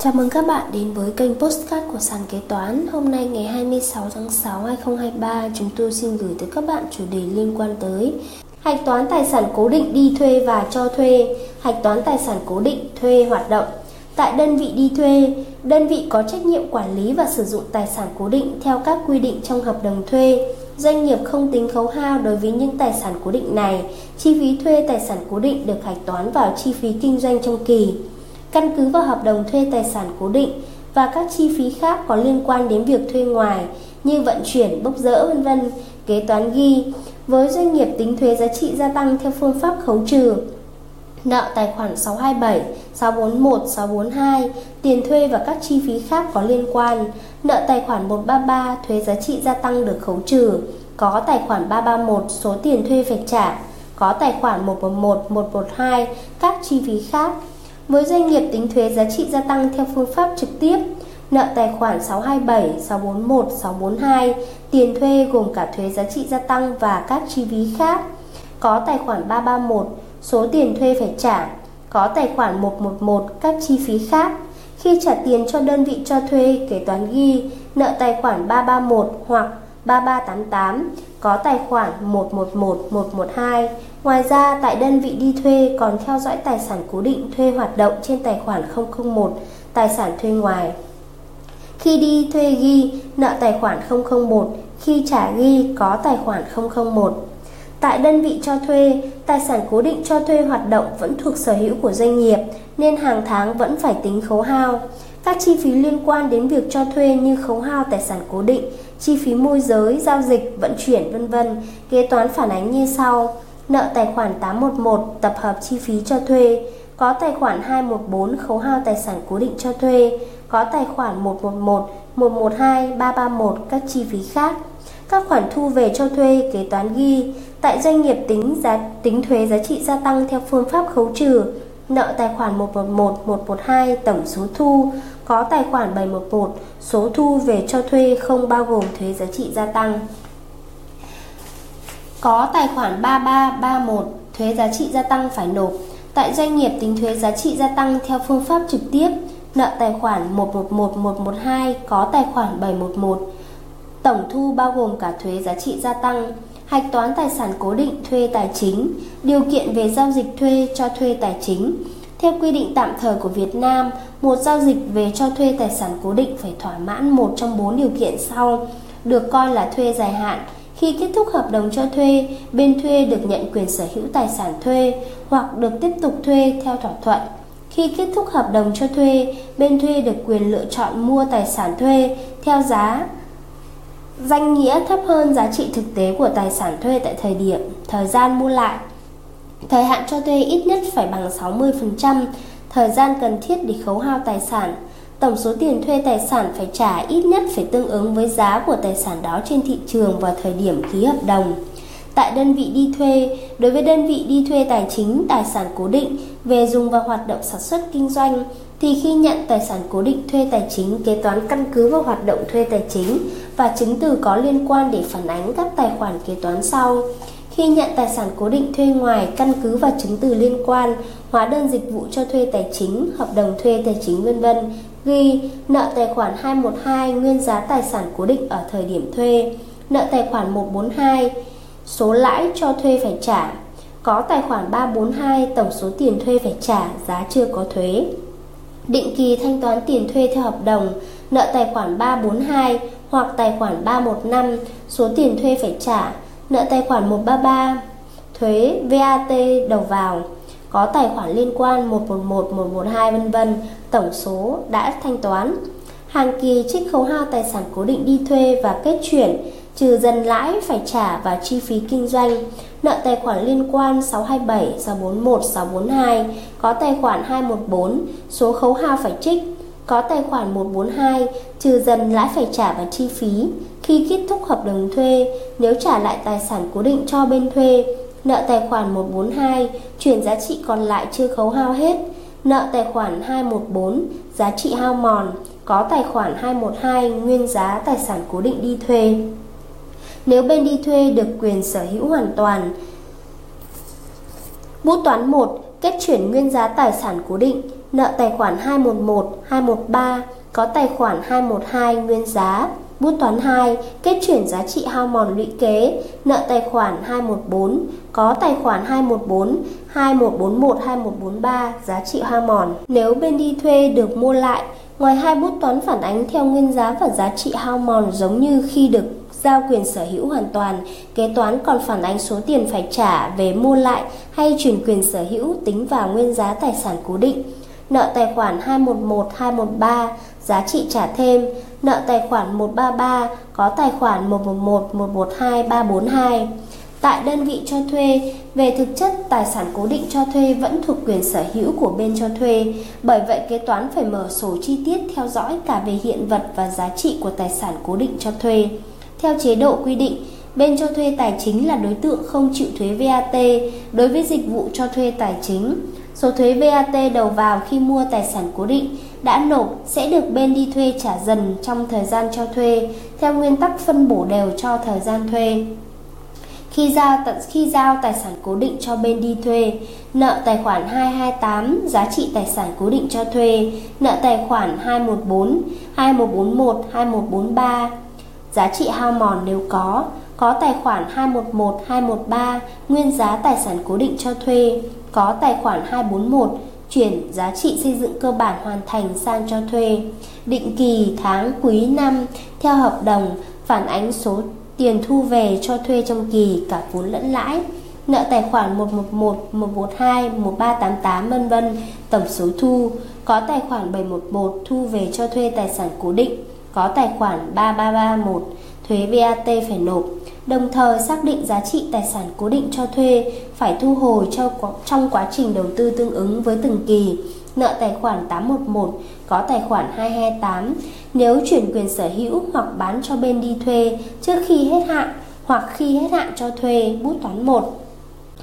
Chào mừng các bạn đến với kênh Podcast của Sàn Kế Toán. Hôm nay ngày 26 tháng 6, 2023, chúng tôi xin gửi tới các bạn chủ đề liên quan tới hạch toán tài sản cố định đi thuê và cho thuê, hạch toán tài sản cố định thuê hoạt động. Tại đơn vị đi thuê, đơn vị có trách nhiệm quản lý và sử dụng tài sản cố định theo các quy định trong hợp đồng thuê. Doanh nghiệp không tính khấu hao đối với những tài sản cố định này, chi phí thuê tài sản cố định được hạch toán vào chi phí kinh doanh trong kỳ. Căn cứ vào hợp đồng thuê tài sản cố định và các chi phí khác có liên quan đến việc thuê ngoài như vận chuyển, bốc dỡ, v.v. kế toán ghi với doanh nghiệp tính thuế giá trị gia tăng theo phương pháp khấu trừ nợ tài khoản 627, 641, 642, tiền thuê và các chi phí khác có liên quan. Nợ tài khoản 133, thuế giá trị gia tăng được khấu trừ. Có tài khoản 331, số tiền thuê phải trả. Có tài khoản 111, 112, các chi phí khác. Với doanh nghiệp tính thuế giá trị gia tăng theo phương pháp trực tiếp, nợ tài khoản 627, 641, 642, tiền thuê gồm cả thuế giá trị gia tăng và các chi phí khác. Có tài khoản 331, số tiền thuê phải trả. Có tài khoản 111, các chi phí khác. Khi trả tiền cho đơn vị cho thuê, kế toán ghi nợ tài khoản 331 hoặc 3388, có tài khoản 111, 112. Ngoài ra, tại đơn vị đi thuê còn theo dõi tài sản cố định thuê hoạt động trên tài khoản 001, tài sản thuê ngoài. Khi đi thuê ghi nợ tài khoản 001, khi trả ghi có tài khoản 001. Tại đơn vị cho thuê, tài sản cố định cho thuê hoạt động vẫn thuộc sở hữu của doanh nghiệp nên hàng tháng vẫn phải tính khấu hao. Các chi phí liên quan đến việc cho thuê như khấu hao tài sản cố định, chi phí môi giới, giao dịch, vận chuyển, v.v. kế toán phản ánh như sau. Nợ tài khoản 811 tập hợp chi phí cho thuê, có tài khoản 214 khấu hao tài sản cố định cho thuê, có tài khoản 111, 112, 331 các chi phí khác. Các khoản thu về cho thuê, kế toán ghi tại doanh nghiệp tính thuế giá trị gia tăng theo phương pháp khấu trừ. Nợ tài khoản 111, 112 tổng số thu, có tài khoản 711, số thu về cho thuê không bao gồm thuế giá trị gia tăng. Có tài khoản 3331, thuế giá trị gia tăng phải nộp. Tại doanh nghiệp tính thuế giá trị gia tăng theo phương pháp trực tiếp, nợ tài khoản 111, 112, có tài khoản 711. Tổng thu bao gồm cả thuế giá trị gia tăng. Hạch toán tài sản cố định thuê tài chính, điều kiện về giao dịch thuê cho thuê tài chính. Theo quy định tạm thời của Việt Nam, một giao dịch về cho thuê tài sản cố định phải thỏa mãn một trong 4 điều kiện sau, được coi là thuê dài hạn. Khi kết thúc hợp đồng cho thuê, bên thuê được nhận quyền sở hữu tài sản thuê hoặc được tiếp tục thuê theo thỏa thuận. Khi kết thúc hợp đồng cho thuê, bên thuê được quyền lựa chọn mua tài sản thuê theo giá danh nghĩa thấp hơn giá trị thực tế của tài sản thuê tại thời điểm thời gian mua lại. Thời hạn cho thuê ít nhất phải bằng 60% thời gian cần thiết để khấu hao tài sản. Tổng số tiền thuê tài sản phải trả ít nhất phải tương ứng với giá của tài sản đó trên thị trường vào thời điểm ký hợp đồng. Tại đơn vị đi thuê, đối với đơn vị đi thuê tài chính, tài sản cố định về dùng vào hoạt động sản xuất kinh doanh, thì khi nhận tài sản cố định thuê tài chính, kế toán căn cứ vào hoạt động thuê tài chính và chứng từ có liên quan để phản ánh các tài khoản kế toán sau. Khi nhận tài sản cố định thuê ngoài, căn cứ vào chứng từ liên quan, hóa đơn dịch vụ cho thuê tài chính, hợp đồng thuê tài chính, v.v. ghi nợ tài khoản 212 nguyên giá tài sản cố định ở thời điểm thuê, nợ tài khoản 142 số lãi cho thuê phải trả, có tài khoản 342 tổng số tiền thuê phải trả, giá chưa có thuế. Định kỳ thanh toán tiền thuê theo hợp đồng, nợ tài khoản 342 hoặc tài khoản 315 số tiền thuê phải trả, nợ tài khoản 133 thuế VAT đầu vào, có tài khoản liên quan 111, 112 v.v. tổng số đã thanh toán. Hàng kỳ trích khấu hao tài sản cố định đi thuê và kết chuyển, trừ dần lãi phải trả và chi phí kinh doanh. Nợ tài khoản liên quan 627, 641, 642, có tài khoản 214, số khấu hao phải trích, có tài khoản 142, trừ dần lãi phải trả và chi phí. Khi kết thúc hợp đồng thuê, nếu trả lại tài sản cố định cho bên thuê, nợ tài khoản 142, chuyển giá trị còn lại chưa khấu hao hết, nợ tài khoản 214, giá trị hao mòn, có tài khoản 212, nguyên giá tài sản cố định đi thuê. Nếu bên đi thuê được quyền sở hữu hoàn toàn. Bút toán 1, kết chuyển nguyên giá tài sản cố định, nợ tài khoản 211, 213 có tài khoản 212 nguyên giá. Bút toán 2, kết chuyển giá trị hao mòn lũy kế, nợ tài khoản 214, có tài khoản 214, 2141, 2143, giá trị hao mòn. Nếu bên đi thuê được mua lại, ngoài hai bút toán phản ánh theo nguyên giá và giá trị hao mòn giống như khi được giao quyền sở hữu hoàn toàn, kế toán còn phản ánh số tiền phải trả về mua lại hay chuyển quyền sở hữu tính vào nguyên giá tài sản cố định. Nợ tài khoản 211, 213, giá trị trả thêm. Nợ tài khoản 133, có tài khoản 111, 112, 342. Tại đơn vị cho thuê, về thực chất tài sản cố định cho thuê vẫn thuộc quyền sở hữu của bên cho thuê, bởi vậy kế toán phải mở sổ chi tiết theo dõi cả về hiện vật và giá trị của tài sản cố định cho thuê. Theo chế độ quy định, bên cho thuê tài chính là đối tượng không chịu thuế VAT đối với dịch vụ cho thuê tài chính. Số thuế VAT đầu vào khi mua tài sản cố định đã nộp sẽ được bên đi thuê trả dần trong thời gian cho thuê, theo nguyên tắc phân bổ đều cho thời gian thuê. Khi giao tài sản cố định cho bên đi thuê, nợ tài khoản 228, giá trị tài sản cố định cho thuê, nợ tài khoản 214, 2141, 2143, giá trị hao mòn nếu có tài khoản 211, 213, nguyên giá tài sản cố định cho thuê, có tài khoản 241, chuyển giá trị xây dựng cơ bản hoàn thành sang cho thuê, định kỳ tháng quý năm theo hợp đồng phản ánh số tiền thu về cho thuê trong kỳ cả vốn lẫn lãi, nợ tài khoản 111, 112, 1388 vân vân, tổng số thu, có tài khoản 711 thu về cho thuê tài sản cố định, có tài khoản 3331 thuế VAT phải nộp. Đồng thời xác định giá trị tài sản cố định cho thuê phải thu hồi trong quá trình đầu tư tương ứng với từng kỳ. Nợ tài khoản 811 có tài khoản 228 nếu chuyển quyền sở hữu hoặc bán cho bên đi thuê trước khi hết hạn hoặc khi hết hạn cho thuê. Bút toán 1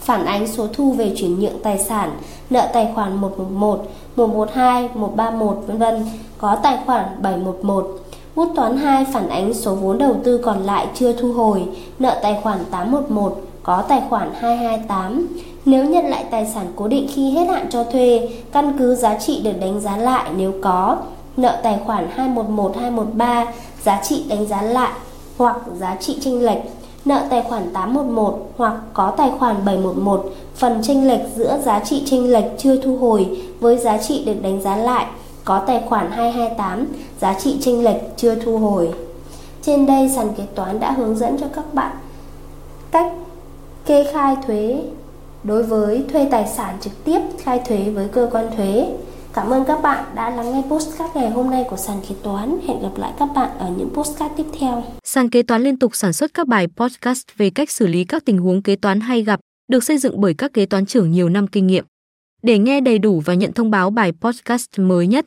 phản ánh số thu về chuyển nhượng tài sản, nợ tài khoản 111, 112, 131 vân vân, có tài khoản 711. Bút toán 2 phản ánh số vốn đầu tư còn lại chưa thu hồi, nợ tài khoản 811, có tài khoản 228. Nếu nhận lại tài sản cố định khi hết hạn cho thuê, căn cứ giá trị được đánh giá lại nếu có, nợ tài khoản 211, 213, giá trị đánh giá lại hoặc giá trị chênh lệch, nợ tài khoản 811 hoặc có tài khoản 711, phần chênh lệch giữa giá trị chênh lệch chưa thu hồi với giá trị được đánh giá lại, có tài khoản 228, giá trị chênh lệch chưa thu hồi. Trên đây sàn kế toán đã hướng dẫn cho các bạn cách kê khai thuế đối với thuê tài sản trực tiếp, khai thuế với cơ quan thuế. Cảm ơn các bạn đã lắng nghe podcast ngày hôm nay của sàn kế toán. Hẹn gặp lại các bạn ở những podcast tiếp theo. Sàn kế toán liên tục sản xuất các bài podcast về cách xử lý các tình huống kế toán hay gặp, được xây dựng bởi các kế toán trưởng nhiều năm kinh nghiệm. Để nghe đầy đủ và nhận thông báo bài podcast mới nhất,